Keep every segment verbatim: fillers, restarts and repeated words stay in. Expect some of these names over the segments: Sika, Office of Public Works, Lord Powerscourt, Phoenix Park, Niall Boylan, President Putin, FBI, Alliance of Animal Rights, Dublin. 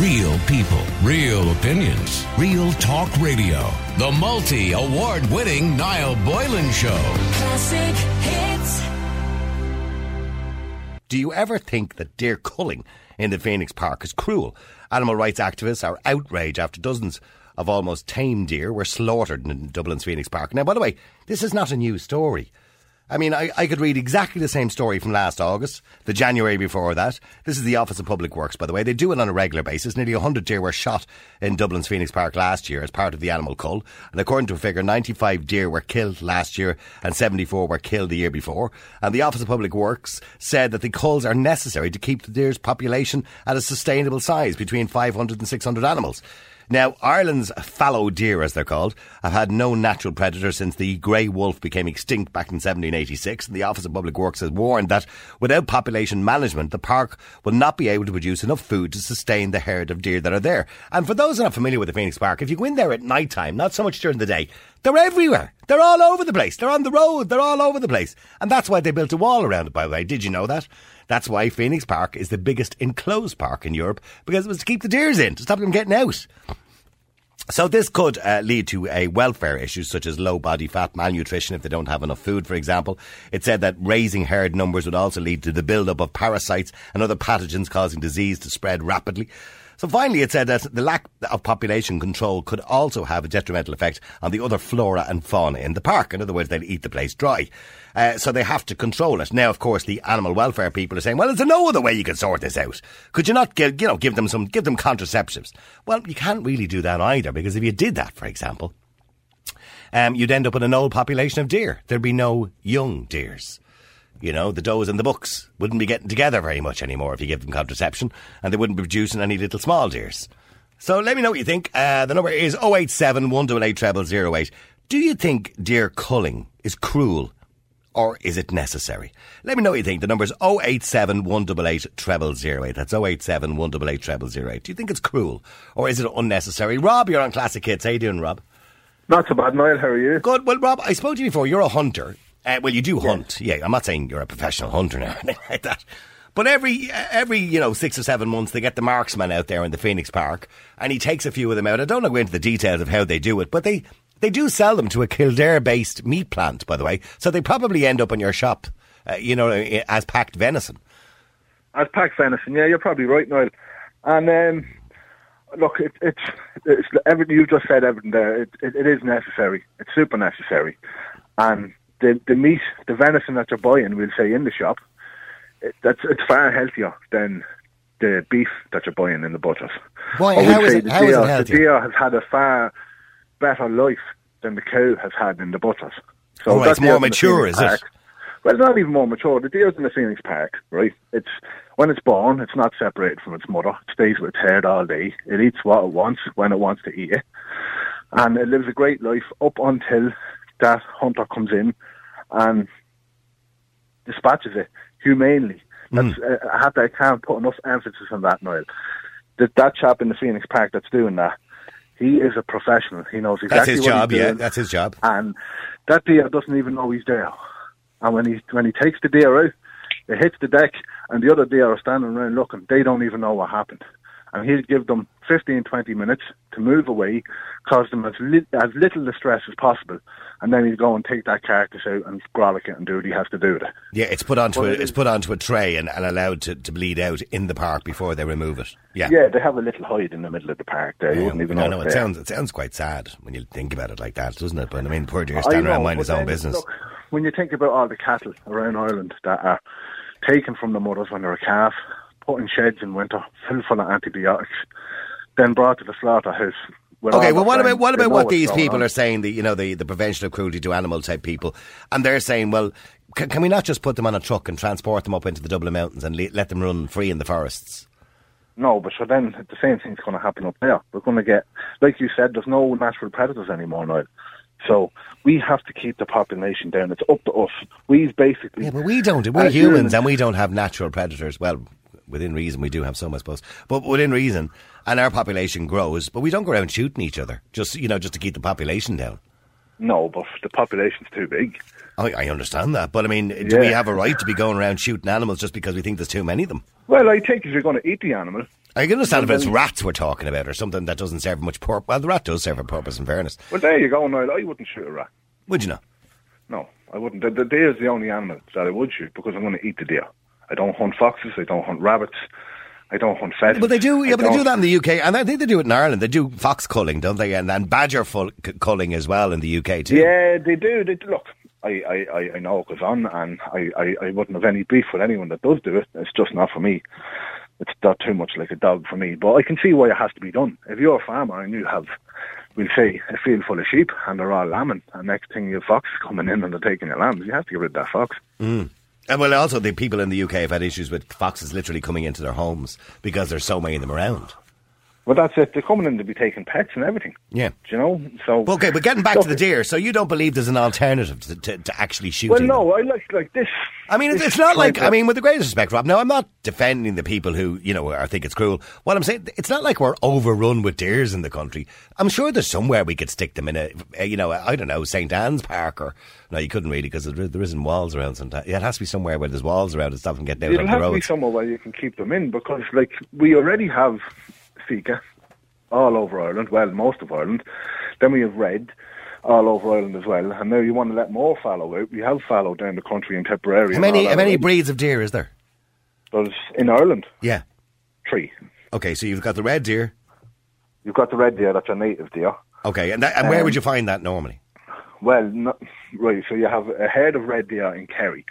Real people, real opinions, real talk radio. The multi-award-winning Niall Boylan Show. Classic hits. Do you ever think that deer culling in the Phoenix Park is cruel? Animal rights activists are outraged after dozens of almost tame deer were slaughtered in Dublin's Phoenix Park. Now, by the way, this is not a new story. I mean, I, I could read exactly the same story from last August, the January before that. This is the Office of Public Works, by the way. They do it on a regular basis. Nearly one hundred deer were shot in Dublin's Phoenix Park last year as part of the animal cull. And according to a figure, ninety-five deer were killed last year and seventy-four were killed the year before. And the Office of Public Works said that the culls are necessary to keep the deer's population at a sustainable size, between five hundred and six hundred animals. Now, Ireland's fallow deer, as they're called, have had no natural predator since the grey wolf became extinct back in seventeen eighty-six. And the Office of Public Works has warned that without population management, the park will not be able to produce enough food to sustain the herd of deer that are there. And for those not familiar with the Phoenix Park, if you go in there at night time, not so much during the day, they're everywhere. They're all over the place. They're on the road. They're all over the place. And that's why they built a wall around it, by the way. Did you know that? That's why Phoenix Park is the biggest enclosed park in Europe, because it was to keep the deers in, to stop them getting out. So this could uh, lead to a welfare issue such as low body fat, malnutrition if they don't have enough food, for example. It said that raising herd numbers would also lead to the build-up of parasites and other pathogens causing disease to spread rapidly. So finally, it said that the lack of population control could also have a detrimental effect on the other flora and fauna in the park. In other words, they'd eat the place dry. Uh, so they have to control it. Now, of course, the animal welfare people are saying, well, is there no other way you could sort this out? Could you not give, you know, give them some, give them contraceptives? Well, you can't really do that either, because if you did that, for example, um, you'd end up with an old population of deer. There'd be no young deers. You know, the does and the bucks wouldn't be getting together very much anymore if you give them contraception, and they wouldn't be producing any little small deers. So let me know what you think. Uh, the number is oh eight seven, one double eight, double oh oh eight. Do you think deer culling is cruel, or is it necessary? Let me know what you think. The number is oh eight seven, one double eight, double oh oh eight. That's oh eight seven, one double eight, double oh oh eight. Do you think it's cruel, or is it unnecessary? Rob, you're on Classic Hits. How you doing, Rob? Not so bad, Niall. How are you? Good. Well, Rob, I spoke to you before. You're a hunter. Uh, well, you do hunt. Yeah. yeah, I'm not saying you're a professional hunter now or anything like that. But every, every you know, six or seven months, they get the marksman out there in the Phoenix Park, and he takes a few of them out. I don't want to go into the details of how they do it, but they, they do sell them to a Kildare-based meat plant, by the way. So they probably end up in your shop, uh, you know, as packed venison. As packed venison, yeah, you're probably right, Niall. And, um, look, it, it's, it's everything you just said, everything there, it, it, it is necessary. It's super necessary. And The the meat, the venison that you're buying, we'll say in the shop, it, that's it's far healthier than the beef that you're buying in the butchers. Why? How, is it, how deer, is it healthier? The deer has had a far better life than the cow has had in the butchers. So oh, right, it's more mature, is it? Well, it's not even more mature. The deer's in the Phoenix Park, right? It's when it's born, it's not separated from its mother. It stays with its herd all day. It eats what it wants when it wants to eat it, and it lives a great life up until that hunter comes in and dispatches it humanely. That's, mm. uh, I, have to, I can't put enough emphasis on that, Niall. That, that chap in the Phoenix Park that's doing that, he is a professional. He knows exactly what he's doing. That's his job, yeah. That's his job. And that deer doesn't even know he's there. And when he when he takes the deer out, it hits the deck, and the other deer are standing around looking. They don't even know what happened. And he'll give them fifteen, twenty minutes to move away, cause them as, li- as little distress as possible, and then he'll go and take that carcass out and grolic it and do what he has to do with it. Yeah, it's put onto, a, it it's put onto a tray and, and allowed to, to bleed out in the park before they remove it. Yeah, yeah, they have a little hide in the middle of the park there. You yeah, wouldn't even know. No, it sounds, it sounds quite sad when you think about it like that, doesn't it? But I mean, poor deer standing around minding his own business. Look, when you think about all the cattle around Ireland that are taken from the mothers when they're a calf, put in sheds in winter, filled full of antibiotics, then brought to the slaughterhouse. Okay, well, what about what about what these people are saying? The you know the, the prevention of cruelty to animal type people, and they're saying, well, can, can we not just put them on a truck and transport them up into the Dublin mountains and le- let them run free in the forests? No, but so then the same thing's going to happen up there. We're going to get, like you said, there's no natural predators anymore now. So we have to keep the population down. It's up to us. We've basically yeah, but we don't. We're humans, humans and we don't have natural predators. Well, within reason, we do have some, I suppose. But within reason, and our population grows, but we don't go around shooting each other, just, you know, just to keep the population down. No, but the population's too big. I, I understand that, but I mean, do yeah. we have a right to be going around shooting animals just because we think there's too many of them? Well, I think if you're going to eat the animal... I can understand if it's rats we're talking about or something that doesn't serve much purpose. Well, the rat does serve a purpose, in fairness. Well, there you go, Niall. I wouldn't shoot a rat. Would you not? No, I wouldn't. The, the deer is the only animal that I would shoot because I'm going to eat the deer. I don't hunt foxes, I don't hunt rabbits, I don't hunt pheasants. But they do, yeah, I but don't. they do that in the U K, and I think they do it in Ireland. They do fox culling, don't they? And, and badger full, c- culling as well in the U K too. Yeah, they do. They do. Look, I, I, I know it goes on, and I, I, I wouldn't have any beef with anyone that does do it. It's just not for me. It's not too much like a dog for me. But I can see why it has to be done. If you're a farmer and you have, we'll say, a field full of sheep and they're all lambing, and next thing you have foxes coming in and they're taking your lambs, you have to get rid of that fox. Mm. And well, also the people in the U K have had issues with foxes literally coming into their homes because there's so many of them around. Well, that's it. They're coming in to be taking pets and everything. Yeah. Do you know? So okay, but getting back so, to the deer, so you don't believe there's an alternative to, to, to actually shooting? Well, no, them. I like like this. I mean, this it's not like, I mean, with the greatest respect, Rob, now I'm not defending the people who, you know, I think it's cruel. What I'm saying, it's not like we're overrun with deers in the country. I'm sure there's somewhere we could stick them in a, a you know, a, I don't know, Saint Anne's Park or, no, you couldn't really because there, there isn't walls around sometimes. Yeah, it has to be somewhere where there's walls around and stuff and get down on the roads. It'll have to be somewhere where you can keep them in because, like, we already have... Fika all over Ireland, well, most of Ireland. Then we have red all over Ireland as well. And now you want to let more fallow out. We have fallow down the country in Tipperary. How many, how many breeds of deer is there? There's in Ireland? Yeah. Three. Okay, so you've got the red deer. You've got the red deer, that's a native deer. Okay, and, that, and um, where would you find that normally? Well, not, right, so you have a herd of red deer in Kerry,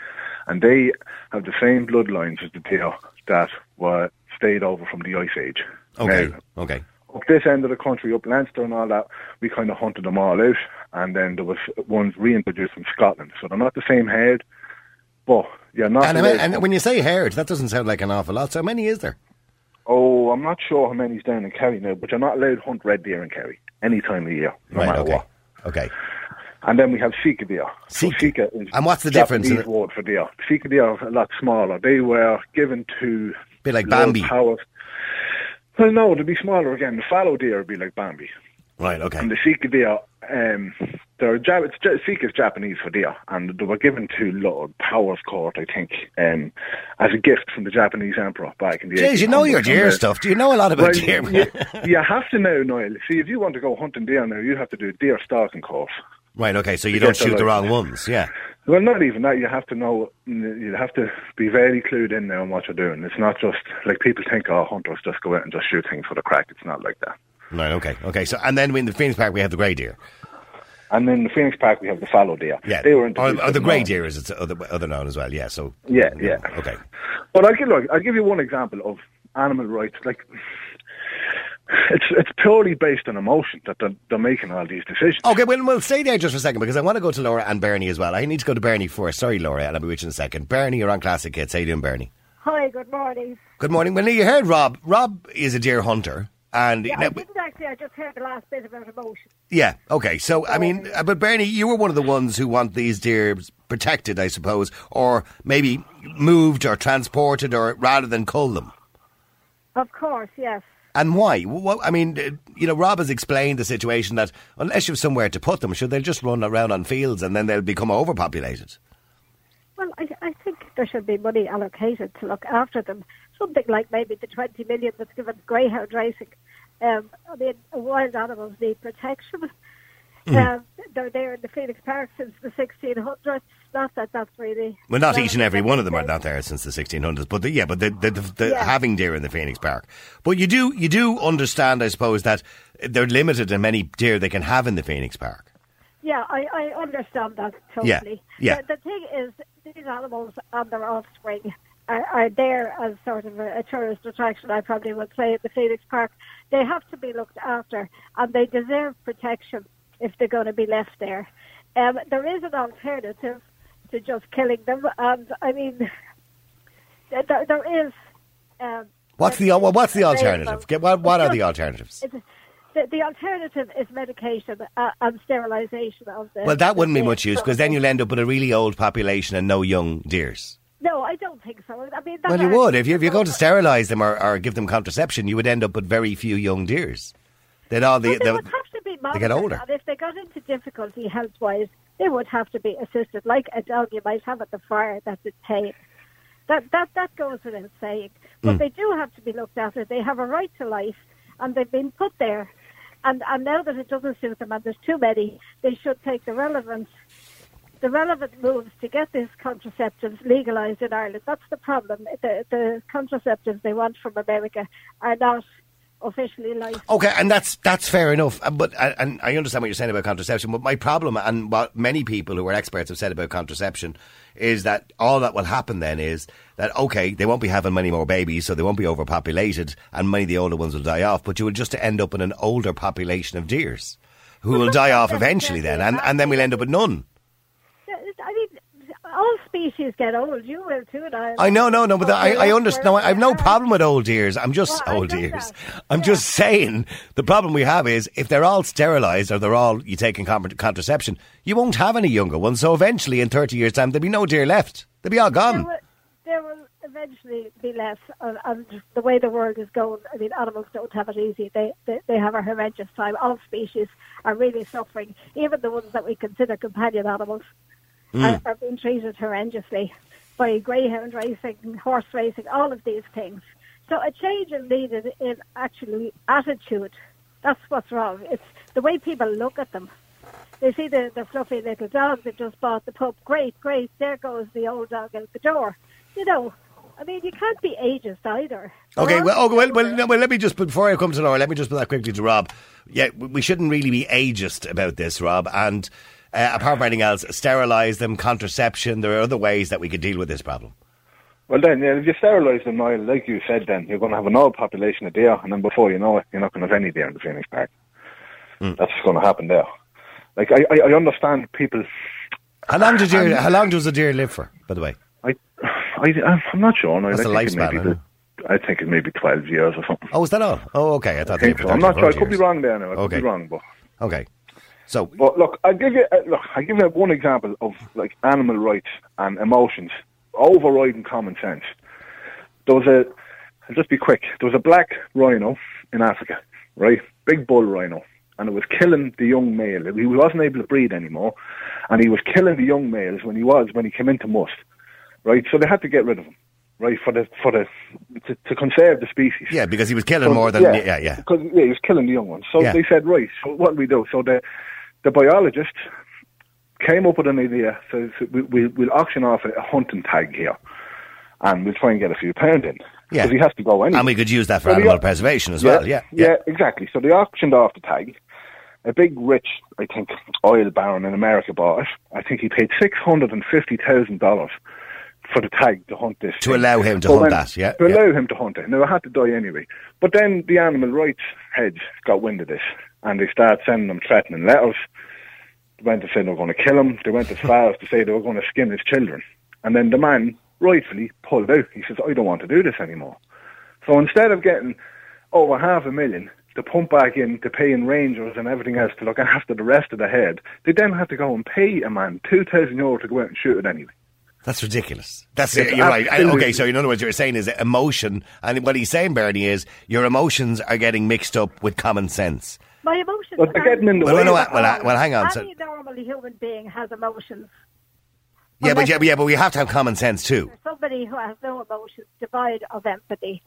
and they have the same bloodlines as the deer that were stayed over from the Ice Age. Okay, now, okay. Up this end of the country, up Leinster and all that, we kind of hunted them all out, and then there was ones reintroduced from Scotland. So they're not the same herd, but you're not... And, I mean, and when you say herd, that doesn't sound like an awful lot. So how many is there? Oh, I'm not sure how many's down in Kerry now, but you're not allowed to hunt red deer in Kerry any time of the year, no right, matter okay. what. Okay. And then we have Sika deer. Sika. So Sika is and what's the difference? Japanese word for deer. Sika deer are a lot smaller. They were given to... A bit like Bambi. Powers. Well, no, it'll be smaller again. The fallow deer would be like Bambi. Right, okay. And the Sika deer, um, they're ja- it's ja- Sika is Japanese for deer, and they were given to Lord Powerscourt, I think, um, as a gift from the Japanese emperor back in the eighteen hundreds. Jeez, you know your deer stuff. Do you know a lot about well, deer? You, you have to know, Niall. See, if you want to go hunting deer now, you have to do a deer stalking course. Right, okay, so you don't shoot the wrong ones, yeah. Well, not even that. You have to know, you have to be very clued in now on what you're doing. It's not just, like, people think, oh, hunters just go out and just shoot things for the crack. It's not like that. Right, okay, okay. So, and then in the Phoenix Park, we have the grey deer. And then in the Phoenix Park, we have the fallow deer. Yeah, they were or, or the grey deer is its other, other known as well, yeah, so... Yeah, you know, yeah. Okay. But I'll give, look, I'll give you one example of animal rights, like... It's it's purely based on emotion that they're, they're making all these decisions. Okay, well, we'll stay there just for a second because I want to go to Laura and Bernie as well. I need to go to Bernie first. Sorry, Laura, I'll be with you in a second. Bernie, you're on Classic Kids. How you doing, Bernie? Hi, good morning. Good morning. Well, you heard Rob. Rob is a deer hunter. And yeah, now, I didn't actually. I just heard the last bit about emotion. Yeah, okay. So, I mean, but Bernie, you were one of the ones who want these deer protected, I suppose, or maybe moved or transported or rather than cull them. Of course, yes. And why? Well, I mean, you know, Rob has explained the situation that unless you have somewhere to put them, sure, they'll just run around on fields and then they'll become overpopulated. Well, I, I think there should be money allocated to look after them. Something like maybe the twenty million that's given greyhound racing. Um, I mean, wild animals need protection. Mm. Um, they're there in the Phoenix Park since the sixteen hundreds. Not that that's really... Well, not each and every one of them are not there since the sixteen hundreds, but the, yeah, but the, the, the, the yeah. having deer in the Phoenix Park. But you do you do understand, I suppose, that they're limited in many deer they can have in the Phoenix Park. Yeah, I, I understand that totally. Yeah, yeah. The, the thing is, these animals and their offspring are, are there as sort of a, a tourist attraction, I probably would say, at the Phoenix Park. They have to be looked after, and they deserve protection if they're going to be left there. Um, there is an alternative to just killing them, and I mean, there, there is. Um, what's the well, what's the alternative? What, what are the alternatives? It's, the, the alternative is medication uh, and sterilisation of the. Well, that wouldn't be much use because then you'll end up with a really old population and no young deers. No, I don't think so. I mean, well, you would if you if you're going to sterilise them or, or give them contraception, you would end up with very few young deers. Then all the. Well, they the would have to be They get older. And if they got into difficulty health-wise, they would have to be assisted, like a dog you might have at the fire that's in pain. That that that goes without saying. But mm. they do have to be looked after. They have a right to life, and they've been put there. And and now that it doesn't suit them, and there's too many, they should take the relevant the relevant moves to get these contraceptives legalised in Ireland. That's the problem. The, the contraceptives they want from America are not officially licensed. Okay, and that's that's fair enough. But and I understand what you're saying about contraception. But my problem, and what many people who are experts have said about contraception, is that all that will happen then is that, okay, they won't be having many more babies, so they won't be overpopulated, and many of the older ones will die off, but you will just end up in an older population of deers who well, will die off eventually then, and, and then we'll end up with none. I mean, all species get old. You will too, Niall. I know, no, no, but the, I, I understand. No, I have no problem with old deers. I'm just well, old deers. I'm yeah. just saying the problem we have is if they're all sterilised or they're all you taking contraception, you won't have any younger ones. So eventually, in thirty years' time, there'll be no deer left. They'll be all gone. There will, there will eventually be less, and, and the way the world is going, I mean, animals don't have it easy. They, they they have a horrendous time. All species are really suffering, even the ones that we consider companion animals. Mm. Are, are being treated horrendously by greyhound racing, horse racing, all of these things. So a change is needed in actually attitude. That's what's wrong. It's the way people look at them. They see the, the fluffy little dog that just bought the pup. Great, great, there goes the old dog out the door. You know, I mean, you can't be ageist either. Okay, well, oh, well, well, no, well, let me just, before I come to Laura, let me just put that quickly to Rob. Yeah, we shouldn't really be ageist about this, Rob, and... Uh, apart from anything else, sterilise them, contraception. There are other ways that we could deal with this problem. Well then, yeah, if you sterilise them, Niall, like you said then, you're going to have an old population of deer, and then before you know it, you're not going to have any deer in the Phoenix Park. Mm. That's going to happen there. Like, I, I, I understand people... How long did you, How long does a deer live for, by the way? I, I, I'm not sure. That's the lifespan, I think it may be twelve years or something. Oh, is that all? Oh, okay. I thought I they so. I'm not sure. I could be wrong there now. I okay. could be wrong, but... Okay. So, but look, I give you look. I give you one example of like animal rights and emotions overriding common sense. There was a, I'll just be quick. There was a black rhino in Africa, right? Big bull rhino, and it was killing the young male. He wasn't able to breed anymore, and he was killing the young males when he was when he came into must, right? So they had to get rid of him, right? For the for the to, to conserve the species. Yeah, because he was killing so, more than yeah, yeah, yeah. Because yeah, he was killing the young ones. So yeah. they said, right, so what do we do? So the The biologist came up with an idea, says, we, we, we'll auction off a, a hunting tag here, and we'll try and get a few pound in. Because yeah. he has to go anyway. And we could use that for so animal au- preservation as yeah, well, yeah, yeah. Yeah, exactly. So they auctioned off the tag. A big, rich, I think, oil baron in America bought it. I think he paid six hundred fifty thousand dollars for the tag to hunt this. To thing. allow him to so hunt when, that, yeah. To yeah. allow him to hunt it. Now, it had to die anyway. But then the animal rights heads got wind of this. And they started sending them threatening letters. They went to say they were going to kill him. They went as far as to say they were going to skin his children. And then the man rightfully pulled out. He says, I don't want to do this anymore. So instead of getting over half a million to pump back in, to pay in rangers and everything else to look after the rest of the herd, they then have to go and pay a man two thousand euro to go out and shoot it anyway. That's ridiculous. That's it. You're right. Okay, so in other words, you're saying is emotion. And what he's saying, Bernie, is your emotions are getting mixed up with common sense. My emotions well, are getting in the well, way. No, well, well, well, hang on. Any so. normal human being has emotions. Yeah, but yeah, yeah, but we have to have common sense too. Somebody who has no emotions devoid of empathy,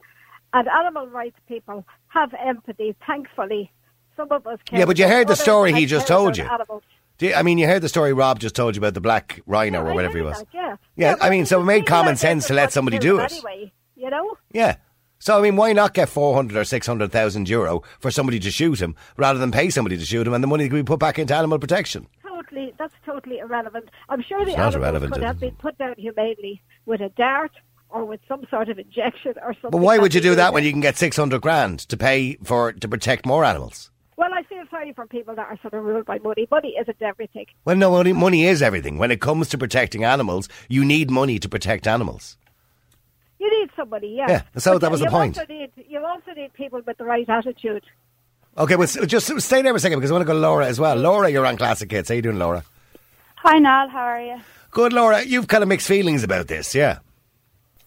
and animal rights people have empathy. Thankfully, some of us can. Yeah, but you heard the story he just told you. Animals. You, I mean, you heard the story Rob just told you about the black rhino yeah, or whatever he was. That, yeah. yeah, yeah. I mean, so it made common sense to let somebody do it. Anyway, you know. Yeah. So, I mean, why not get four hundred or six hundred thousand euro for somebody to shoot him rather than pay somebody to shoot him and the money could be put back into animal protection? Totally. That's totally irrelevant. I'm sure the animals could have been put down humanely with a dart or with some sort of injection or something. But why would you do that when you can get six hundred grand to pay for to protect more animals? Well, I feel sorry for people that are sort of ruled by money. Money isn't everything. Well, no, money, money is everything. When it comes to protecting animals, you need money to protect animals. You need somebody, yeah. Yeah, so but that was the point. Also need, you also need people with the right attitude. Okay, well, just stay there for a second because I want to go to Laura as well. Laura, you're on Classic Kids. How you doing, Laura? Hi, Niall. How are you? Good, Laura. You've kind of mixed feelings about this, yeah?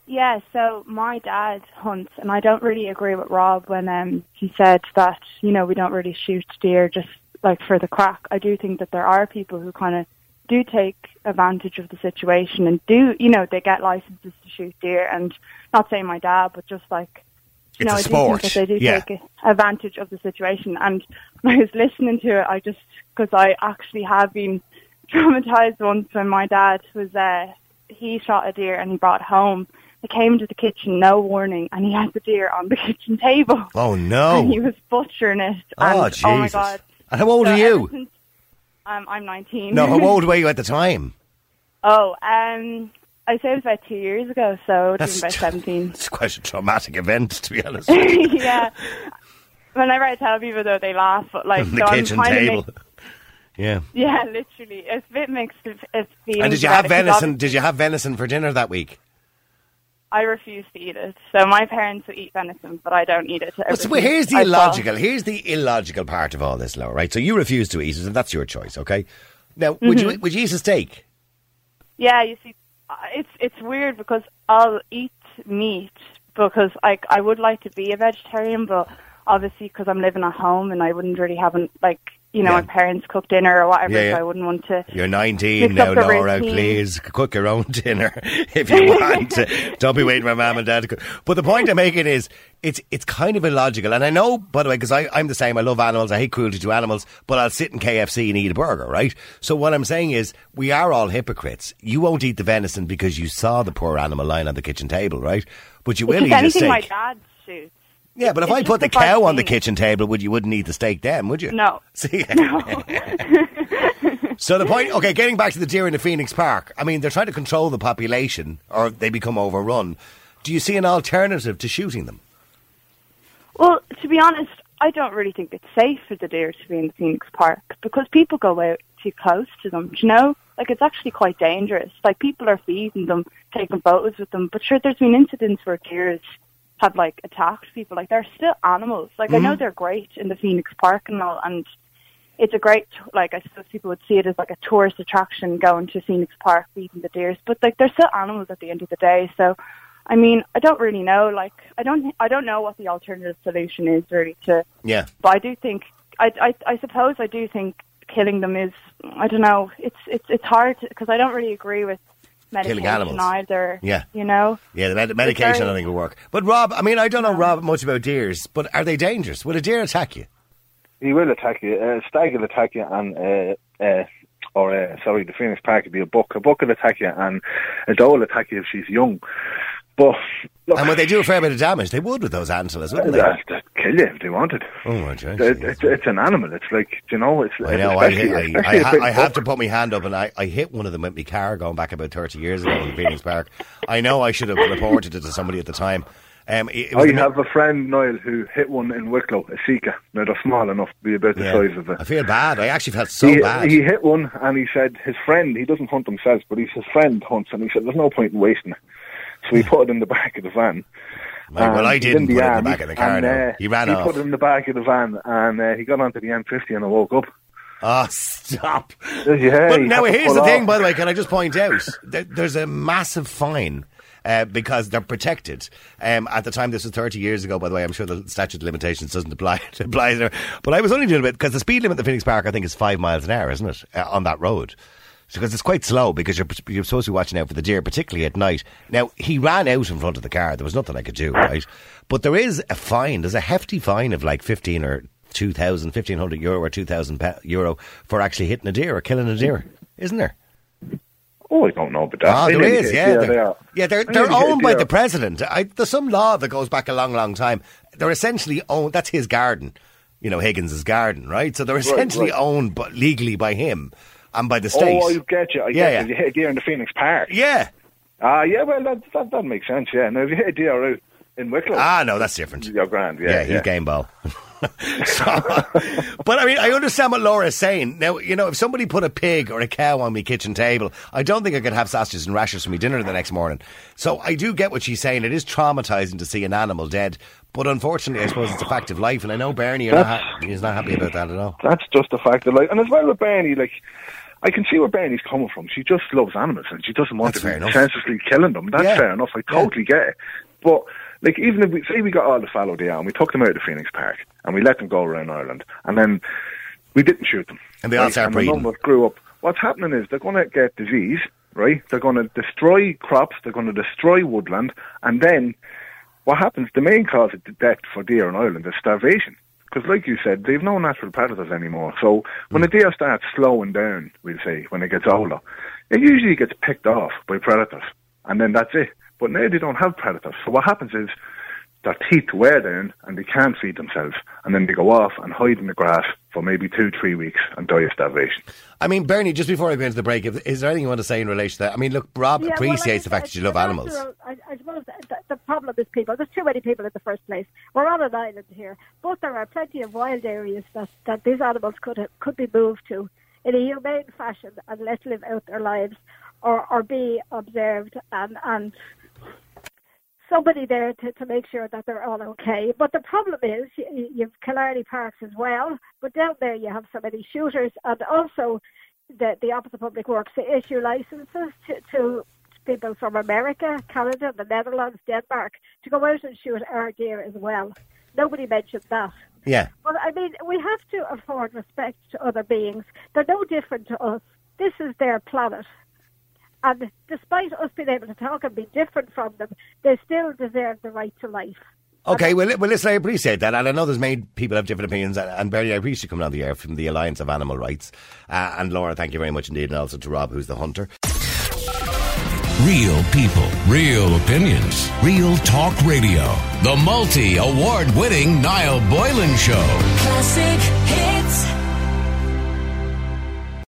Yeah, so my dad hunts, and I don't really agree with Rob when um, he said that, you know, we don't really shoot deer just like for the crack. I do think that there are people who kind of do take advantage of the situation and do, you know, they get licenses to shoot deer, and not saying my dad, but just like, you it's know, a I sport. Do think that they do yeah. take advantage of the situation. And when I was listening to it, I just, because I actually have been traumatized once when my dad was, uh, he shot a deer and he brought it home. He came to the kitchen, no warning, and he had the deer on the kitchen table. Oh, no. And he was butchering it. Oh, and, Jesus. Oh, my God. And how old so are you? Since, um, I'm nineteen. No, how old were you at the time? Oh, um, I say it was about two years ago, so I was about seventeen. It's quite a traumatic event, to be honest. Yeah. Whenever I tell people, though, they laugh. But like, the so kitchen table. Make- yeah. Yeah, literally. It's a bit mixed feelings. And did you have venison? Did you have venison for dinner that week? I refuse to eat it. So my parents will eat venison, but I don't eat it. Well, so here's the illogical, here's the illogical part of all this, Laura, right? So you refuse to eat it, and that's your choice, okay? Now, mm-hmm. would you would you eat a steak? Yeah, you see, it's it's weird because I'll eat meat because I, I would like to be a vegetarian, but obviously because I'm living at home and I wouldn't really have, an, like, you know, yeah. my parents cook dinner or whatever, yeah, yeah. so I wouldn't want to... You're nineteen now, Laura, routine. Please cook your own dinner if you want to. Don't be waiting for mum and dad to cook. But the point I'm making is, it's it's kind of illogical. And I know, by the way, because I'm the same, I love animals, I hate cruelty to animals, but I'll sit in K F C and eat a burger, right? So what I'm saying is, we are all hypocrites. You won't eat the venison because you saw the poor animal lying on the kitchen table, right? But you will it's eat anything a steak. My dad shoots. Yeah, but if it's I put the cow thing. On the kitchen table, would you wouldn't eat the steak then, would you? No. See? No. So the point, okay, getting back to the deer in the Phoenix Park, I mean, they're trying to control the population or they become overrun. Do you see an alternative to shooting them? Well, to be honest, I don't really think it's safe for the deer to be in the Phoenix Park because people go out too close to them, do you know? Like, it's actually quite dangerous. Like, people are feeding them, taking photos with them, but sure, there's been incidents where deer's had, like, attacked people. Like, they're still animals. Like, mm. I know they're great in the Phoenix Park and all, and it's a great, like, I suppose people would see it as, like, a tourist attraction going to Phoenix Park, feeding the deers, but, like, they're still animals at the end of the day, so, I mean, I don't really know, like, I don't I don't know what the alternative solution is, really, to... Yeah. But I do think, I, I, I suppose I do think killing them is, I don't know, it's, it's, it's hard, because I don't really agree with medication killing animals. Either, yeah. You know? Yeah, the med- medication very... I don't think will work. But Rob, I mean, I don't know, Rob, much about deers, but are they dangerous? Will a deer attack you? He will attack you. A uh, stag will attack you, and, uh, uh, or, uh, sorry, the Phoenix Park would be a buck. A buck will attack you, and a doe will attack you if she's young. But, look, and would they do a fair bit of damage? They would with those antlers, wouldn't uh, they? They'd kill you if they wanted. Oh, my God. It, it, it's an animal. It's like, you know, it's... I know, I, hit, I, I, ha- I have to put my hand up, and I, I hit one of them with my car going back about thirty years ago in Phoenix Park. I know I should have reported it to somebody at the time. Um, it, it I have mo- a friend, Niall, who hit one in Wicklow, a Sika. Now, they're small enough to be about the yeah. size of it. I feel bad. I actually felt so he, bad. He hit one, and he said his friend, he doesn't hunt himself, but he's his friend hunts, and he said, there's no point in wasting it. So we put it in the back of the van. Right, well, I didn't put it in the back of the car. And, uh, he ran he off. He put it in the back of the van, and uh, he got onto the M fifty, and I woke up. Oh, stop. Yeah, but now, here's the thing, off. By the way, can I just point out, there's a massive fine uh, because they're protected. Um, at the time, this was thirty years ago, by the way. I'm sure the statute of limitations doesn't apply. applies there. But I was only doing it because the speed limit in the Phoenix Park, I think, is five miles an hour, isn't it, uh, on that road? Because it's quite slow, because you're, you're supposed to be watching out for the deer, particularly at night. Now, he ran out in front of the car. There was nothing I could do, right? But there is a fine. There's a hefty fine of like fifteen or two thousand, fifteen hundred euro or two thousand euro for actually hitting a deer or killing a deer, isn't there? Oh, I don't know about that. Oh, there they is, yeah. Yeah, they're, they are. Yeah, they're, they're owned by the president. I, there's some law that goes back a long, long time. They're essentially owned. That's his garden, you know, Higgins's garden, right? So they're essentially right, right. owned but legally by him. And by the state. Oh, I get you. I yeah, get you. Yeah. If you hit a deer in the Phoenix Park. Yeah. Ah, uh, yeah, well, that, that that makes sense, yeah. Now, if you hit a deer out in Wicklow. Ah, no, that's different. You're grand, yeah. Yeah, he's yeah. game ball. So, but, I mean, I understand what Laura's saying. Now, you know, if somebody put a pig or a cow on my kitchen table, I don't think I could have sausages and rashers for my dinner the next morning. So I do get what she's saying. It is traumatising to see an animal dead. But unfortunately, I suppose it's a fact of life. And I know Bernie is not, ha- not happy about that at all. That's just a fact of life. And as well with Bernie, like... I can see where Bernie's coming from. She just loves animals and she doesn't want That's to be senselessly killing them. That's yeah. fair enough. I totally yeah. get it. But, like, even if we, say we got all the fallow deer and we took them out of the Phoenix Park and we let them go around Ireland and then we didn't shoot them. And they all right? start and breeding. The numbers grew up. What's happening is they're going to get disease, right? They're going to destroy crops, they're going to destroy woodland, and then what happens, the main cause of death for deer in Ireland is starvation. Because like you said, they've no natural predators anymore. So when a deer starts slowing down, we'll say, when it gets older, it usually gets picked off by predators. And then that's it. But now they don't have predators. So what happens is their teeth wear down and they can't feed themselves. And then they go off and hide in the grass for maybe two, three weeks and die of starvation. I mean, Bernie, just before I go into the break, is there anything you want to say in relation to that? I mean, look, Rob yeah, appreciates well, I, the fact I, that you love animals. I, I suppose the, the problem is people. There's too many people in the first place. We're on an island here, but there are plenty of wild areas that, that these animals could have, could be moved to in a humane fashion and let live out their lives or, or be observed and... and somebody there to, to make sure that they're all okay. But the problem is, you, you've Killarney Parks as well, but down there you have so many shooters, and also the, the Office of Public Works, they issue licences to, to people from America, Canada, the Netherlands, Denmark, to go out and shoot our deer as well. Nobody mentioned that. Yeah. But I mean, we have to afford respect to other beings. They're no different to us. This is their planet. And despite us being able to talk and be different from them, they still deserve the right to life. Okay, well, well, listen, I appreciate that. And I know there's many people have different opinions. And, and Bernie, I appreciate you coming on the air from the Alliance of Animal Rights. Uh, and Laura, thank you very much indeed. And also to Rob, who's the hunter. Real people, real opinions, real talk radio. The multi-award winning Niall Boylan Show. Classic hit.